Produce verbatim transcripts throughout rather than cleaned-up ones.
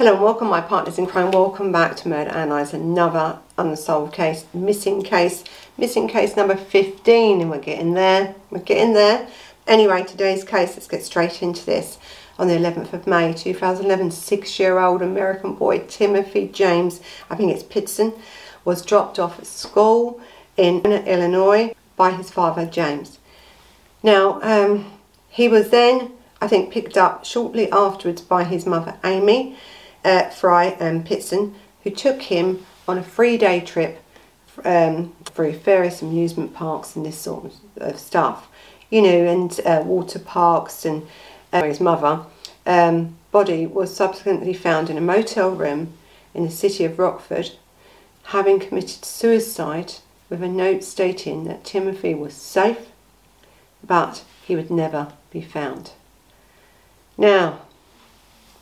Hello and welcome, my partners in crime. Welcome back to Murder and Eyes, another unsolved case, missing case, missing case number fifteen, and we're getting there, we're getting there. Anyway, today's case, let's get straight into this. On the eleventh of May, two thousand eleven, six-year-old American boy Timmothy James, I think it's Pitzen, was dropped off at school in Illinois by his father, James. Now, um, he was then, I think, picked up shortly afterwards by his mother, Amy, Uh, Fry and Pitzen, who took him on a three-day trip um, through various amusement parks and this sort of stuff, you know, and uh, water parks. And uh, his mother um, body was subsequently found in a motel room in the city of Rockford, having committed suicide, with a note stating that Timmothy was safe, but he would never be found. Now,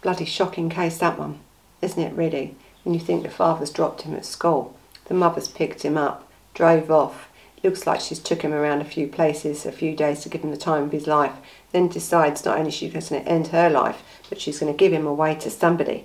bloody shocking case, that one, isn't it, really? When you think the father's dropped him at school, the mother's picked him up, drove off. It looks like she's took him around a few places, a few days to give him the time of his life, then decides not only she's going to end her life, but she's going to give him away to somebody.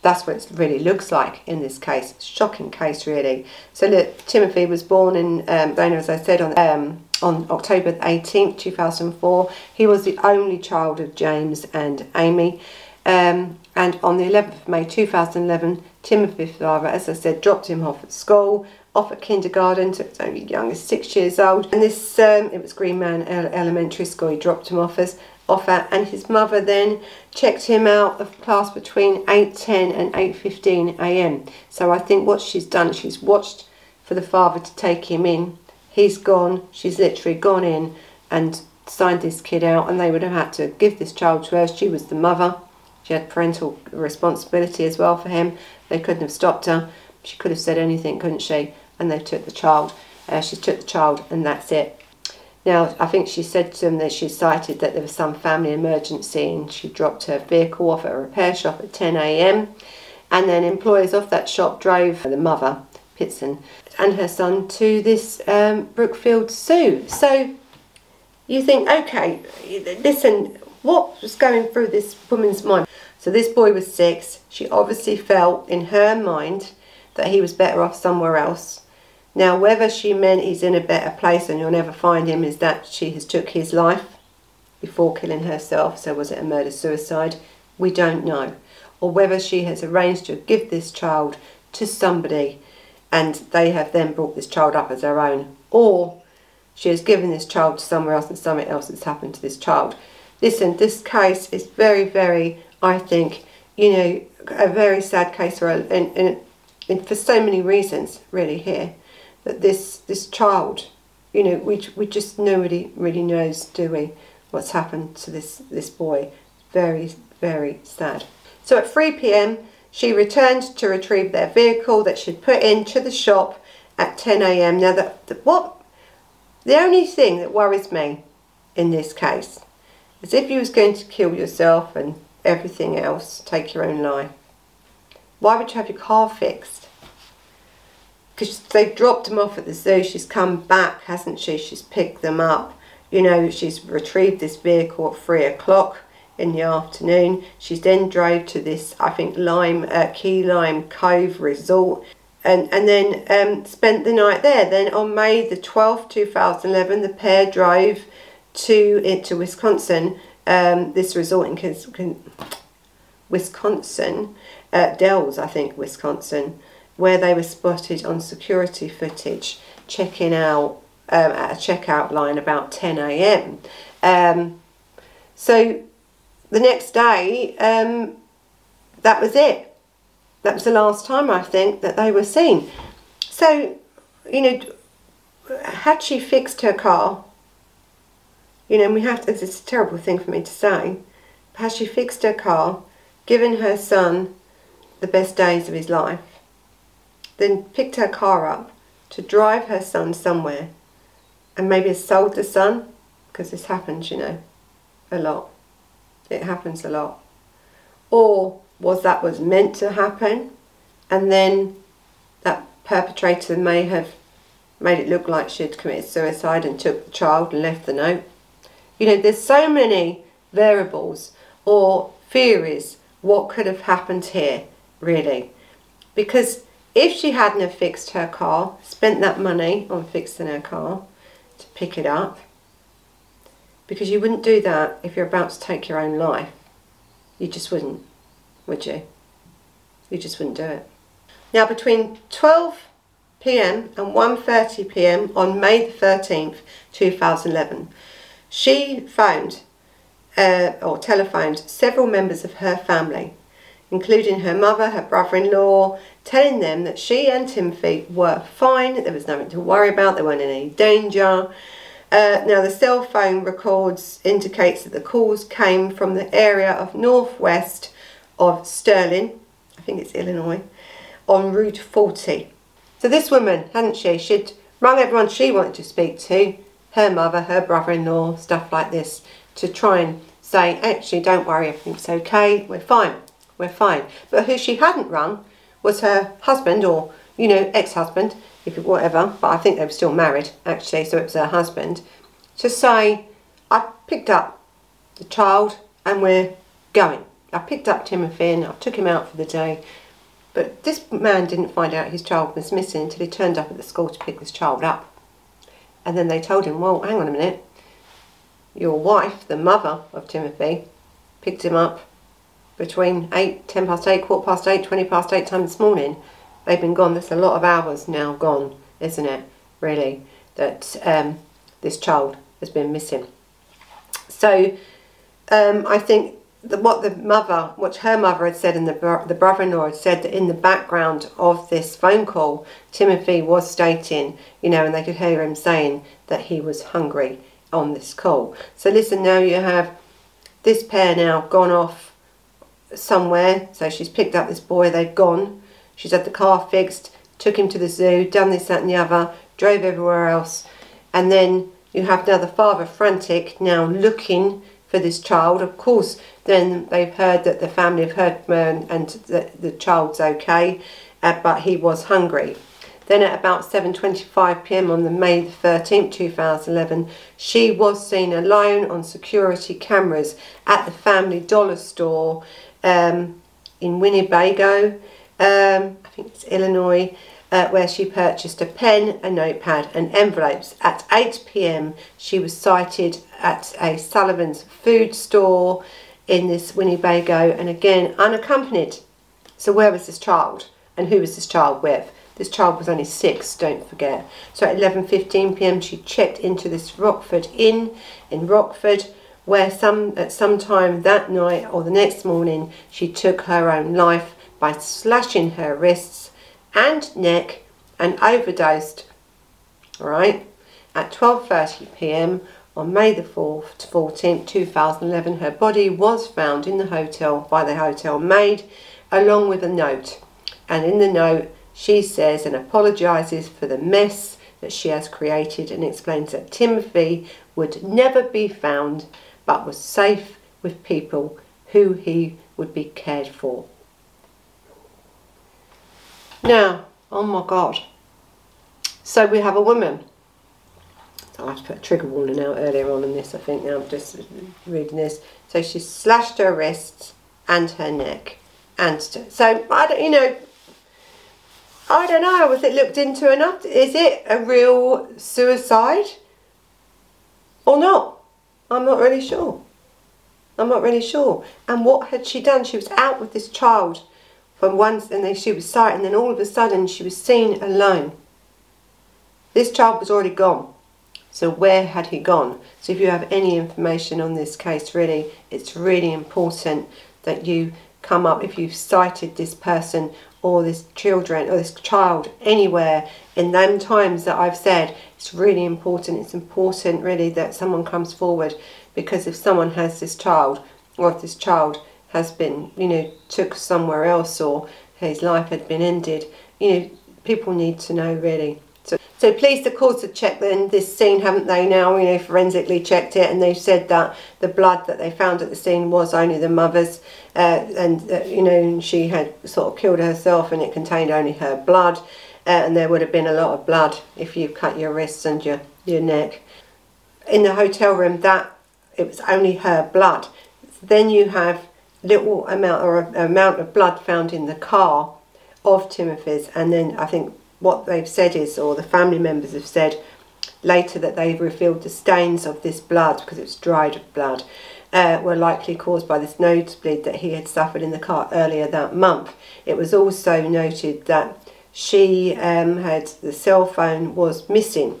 That's what it really looks like in this case. Shocking case, really. So look, Timmothy was born in um, as I said, on um, on October eighteenth two thousand four. He was the only child of James and Amy, um, and on the eleventh of May two thousand eleven, Timothy's father, as I said, dropped him off at school, off at kindergarten, so it's only young as six years old. And this, um, it was Greenman Elementary School he dropped him off as, off at, and his mother then checked him out of class between eight ten and eight fifteen a m So I think what she's done, she's watched for the father to take him in. He's gone, she's literally gone in and signed this kid out, and they would have had to give this child to her. She was the mother. She had parental responsibility as well for him. They couldn't have stopped her. She could have said anything, couldn't she? And they took the child. Uh, she took the child, and that's it. Now, I think she said to them that she cited that there was some family emergency, and she dropped her vehicle off at a repair shop at ten a m And then employees of that shop drove the mother, Pitzen, and her son to this um, Brookfield Zoo. So you think, okay, listen, what was going through this woman's mind? So this boy was six. She obviously felt in her mind that he was better off somewhere else. Now, whether she meant he's in a better place and you'll never find him, is that she has took his life before killing herself. So was it a murder-suicide? We don't know. Or whether she has arranged to give this child to somebody, and they have then brought this child up as their own, or she has given this child to somewhere else and something else has happened to this child. Listen, this case is very, very, I think, you know, a very sad case for, and, and, and for so many reasons, really, here, that this this child, you know, we we just nobody really knows, do we, what's happened to this this boy. Very, very sad. So at three p m she returned to retrieve their vehicle that she'd put into the shop at ten a m Now, the, the, what, the only thing that worries me in this case is if you was going to kill yourself and everything else, take your own life, why would you have your car fixed? Because they've dropped him off at the zoo. She's come back, hasn't she? She's picked them up. You know, she's retrieved this vehicle at three o'clock. In the afternoon. She's then drove to this, I think, Lime, uh, Key Lime Cove Resort, and, and then um, spent the night there. Then on May the twelfth two thousand eleven, the pair drove to, uh, to Wisconsin, um, this resort in Kins Kin Wisconsin, uh, Dells, I think, Wisconsin, where they were spotted on security footage, checking out um, at a checkout line about ten a m Um, so the next day, um, that was it. That was the last time, I think, that they were seen. So, you know, had she fixed her car, you know, and we have to, it's a terrible thing for me to say, but had she fixed her car, given her son the best days of his life, then picked her car up to drive her son somewhere, and maybe sold the son, because this happens, you know, a lot. It happens a lot. Or was that was meant to happen, and then that perpetrator may have made it look like she had committed suicide and took the child and left the note. You know, there's so many variables or theories what could have happened here, really. Because if she hadn't have fixed her car, spent that money on fixing her car to pick it up, because you wouldn't do that if you're about to take your own life. You just wouldn't, would you? You just wouldn't do it. Now, between twelve p m and one thirty p m on May thirteenth, two thousand eleven, she phoned uh, or telephoned several members of her family, including her mother, her brother-in-law, telling them that she and Timmothy were fine, there was nothing to worry about, they weren't in any danger. Uh, now, the cell phone records indicates that the calls came from the area of northwest of Sterling, I think it's Illinois, on Route forty. So this woman, hadn't she, she'd rung everyone she wanted to speak to, her mother, her brother-in-law, stuff like this, to try and say, actually, don't worry, everything's okay, we're fine, we're fine. But who she hadn't rung was her husband, or, you know, ex-husband, whatever, but I think they were still married, actually, so it was her husband, to say, I picked up the child and we're going. I picked up Timmothy and I took him out for the day. But this man didn't find out his child was missing until he turned up at the school to pick this child up. And then they told him, well, hang on a minute, your wife, the mother of Timmothy, picked him up between eight, ten past eight, quarter past eight, twenty past eight time this morning. They've been gone. There's a lot of hours now gone, isn't it, really, that um, this child has been missing. So um, I think that what the mother, what her mother had said and the, bro the brother-in-law had said, that in the background of this phone call, Timmothy was stating, you know, and they could hear him saying that he was hungry on this call. So listen, now you have this pair now gone off somewhere. So she's picked up this boy, they've gone. She's had the car fixed, took him to the zoo, done this, that and the other, drove everywhere else. And then you have now the father frantic, now looking for this child. Of course, then they've heard that the family have heard from her and, and that the child's okay, uh, but he was hungry. Then at about seven twenty-five p m on the May the thirteenth, two thousand eleven, she was seen alone on security cameras at the Family Dollar Store um, in Winnebago. Um, I think it's Illinois, uh, where she purchased a pen, a notepad and envelopes. At eight p m she was sighted at a Sullivan's food store in this Winnebago, and again unaccompanied. So where was this child and who was this child with? This child was only six, don't forget. So at eleven fifteen p m she checked into this Rockford Inn in Rockford, where some at some time that night or the next morning she took her own life by slashing her wrists and neck and overdosed. All right, at twelve thirty p m on May the fourteenth, two thousand eleven, her body was found in the hotel by the hotel maid, along with a note. And in the note, she says and apologizes for the mess that she has created, and explains that Timmothy would never be found, but was safe with people who he would be cared for. Now, oh my God, so we have a woman. I have to put a trigger warning out earlier on in this, I think, now I'm just reading this. So she slashed her wrists and her neck. And so, I don't, you know, I don't know, was it looked into enough? Is it a real suicide or not? I'm not really sure. I'm not really sure. And what had she done? She was out with this child from once, and then she was sighted, and then all of a sudden she was seen alone. This child was already gone. So where had he gone? So if you have any information on this case, really, it's really important that you come up, if you've sighted this person or this children or this child anywhere in them times that I've said, it's really important. It's important, really, that someone comes forward, because if someone has this child, or if this child has been, you know, took somewhere else, or his life had been ended, you know, people need to know, really. So, so police, of course, have checked then this scene, haven't they now, you know, forensically checked it, and they've said that the blood that they found at the scene was only the mother's, uh, and, uh, you know, she had sort of killed herself and it contained only her blood, uh, and there would have been a lot of blood if you cut your wrists and your, your neck. In the hotel room, that, it was only her blood. Then you have little amount or a, amount of blood found in the car of Timothy's, and then I think what they've said is, or the family members have said later, that they've revealed the stains of this blood, because it's dried blood, uh, were likely caused by this nosebleed that he had suffered in the car earlier that month. It was also noted that she um, had, the cell phone was missing.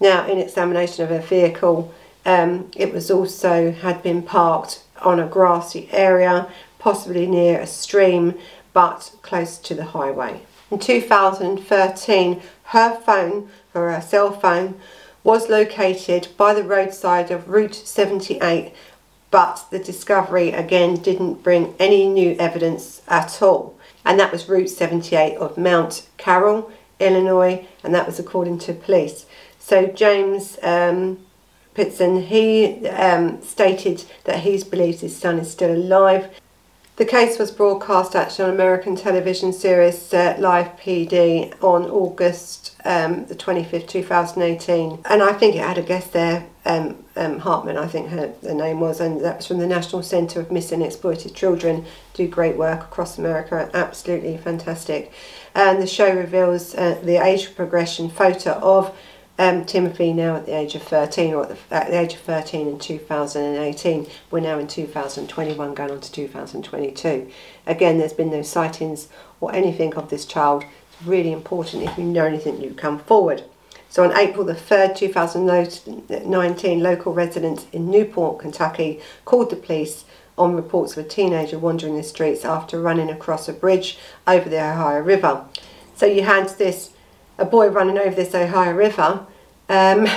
Now, in examination of her vehicle, um, it was also had been parked on a grassy area, possibly near a stream, but close to the highway. In two thousand thirteen, her phone, or her cell phone, was located by the roadside of Route seventy-eight, but the discovery again didn't bring any new evidence at all. And that was Route seventy-eight of Mount Carroll, Illinois, and that was according to police. So James um, Pitzen, he um, stated that he believes his son is still alive. The case was broadcast actually on American television series uh, Live P D on August um, the twenty-fifth, two thousand eighteen. And I think it had a guest there, um, um, Hartman, I think her, her name was, and that was from the National Center of Missing and Exploited Children. Do great work across America, absolutely fantastic. And the show reveals uh, the age progression photo of Um, Timothy now at the age of thirteen, or at the, at the age of thirteen in two thousand eighteen. We're now in two thousand twenty-one, going on to two thousand twenty-two. Again, there's been no sightings or anything of this child. It's really important, if you know anything, you come forward. So on April the third, two thousand nineteen, local residents in Newport, Kentucky, called the police on reports of a teenager wandering the streets after running across a bridge over the Ohio River. So you had this a boy running over this Ohio River, um,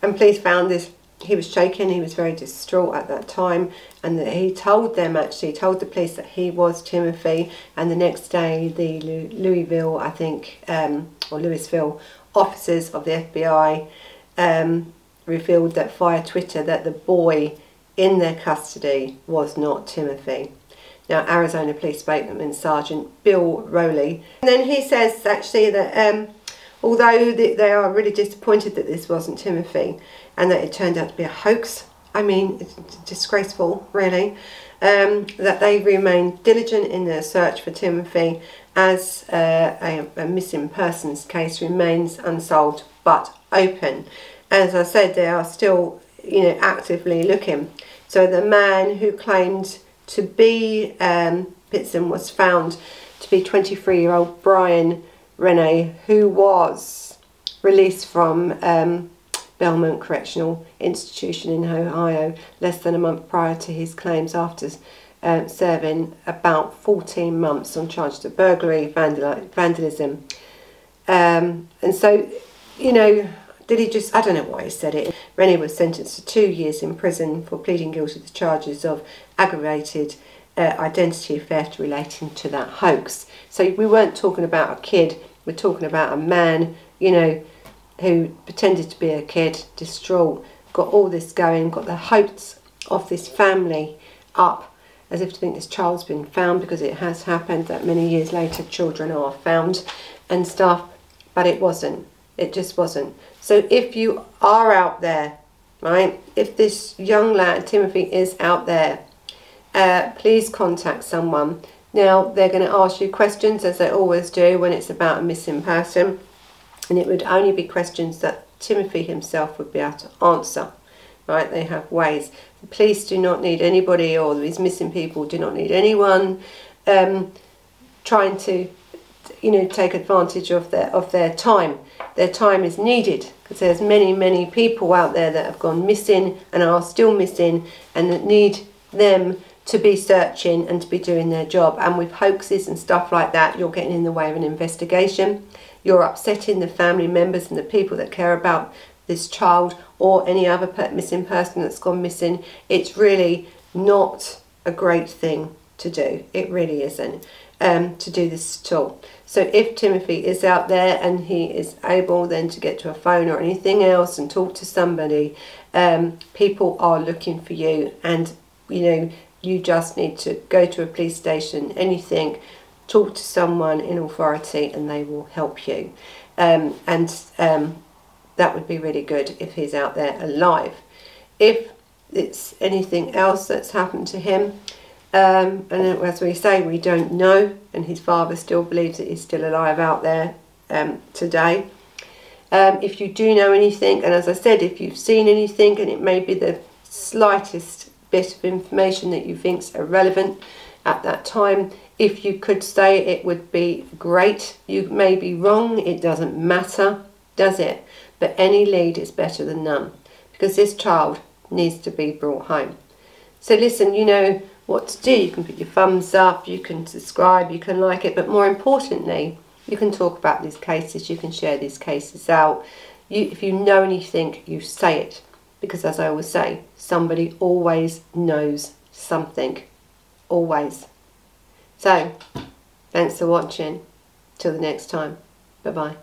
and police found this. He was shaken, he was very distraught at that time, and that he told them, actually told the police, that he was Timothy. And the next day the Louisville, I think, um, or Louisville officers of the F B I um, revealed that via Twitter that the boy in their custody was not Timothy. Now, Arizona Police Department Sergeant Bill Rowley. And then he says, actually, that um, although th they are really disappointed that this wasn't Timothy and that it turned out to be a hoax, I mean, it's disgraceful, really, um, that they remained diligent in their search for Timothy, as uh, a, a missing persons case remains unsolved but open. As I said, they are still, you know, actively looking. So the man who claimed to be um, Pitzen was found to be twenty-three-year-old Brian Rene, who was released from um, Belmont Correctional Institution in Ohio less than a month prior to his claims, after uh, serving about fourteen months on charges of burglary, vandal vandalism. Um, and so, you know, did he just, I don't know why he said it. Rene was sentenced to two years in prison for pleading guilty to the charges of aggravated uh, identity theft relating to that hoax. So we weren't talking about a kid, we're talking about a man, you know, who pretended to be a kid, distraught, got all this going, got the hopes of this family up, as if to think this child's been found, because it has happened that many years later children are found and stuff, but it wasn't. It just wasn't. So if you are out there, right, if this young lad, Timothy, is out there, uh, please contact someone. Now, they're going to ask you questions, as they always do when it's about a missing person, and it would only be questions that Timothy himself would be able to answer, right? They have ways. The police do not need anybody, or these missing people do not need anyone um, trying to, you know, take advantage of their of their time. Their time is needed, because there's many, many people out there that have gone missing and are still missing, and that need them to be searching and to be doing their job. And with hoaxes and stuff like that, you're getting in the way of an investigation. You're upsetting the family members and the people that care about this child or any other per missing person that's gone missing. It's really not a great thing to do. It really isn't. Um, to do this at all. So if Timothy is out there and he is able then to get to a phone or anything else and talk to somebody, um, people are looking for you, and you know, you just need to go to a police station, anything, talk to someone in authority, and they will help you. Um, and um, that would be really good if he's out there alive. If it's anything else that's happened to him, Um, and as we say, we don't know, and his father still believes that he's still alive out there um, today. Um, if you do know anything, and as I said, if you've seen anything, and it may be the slightest bit of information that you think's irrelevant at that time, if you could say it, it would be great. You may be wrong, it doesn't matter, does it? But any lead is better than none, because this child needs to be brought home. So listen, you know what to do. You can put your thumbs up, you can subscribe, you can like it, but more importantly, you can talk about these cases, you can share these cases out. You, if you know anything, you say it, because as I always say, somebody always knows something, always. So, thanks for watching, till the next time, bye bye.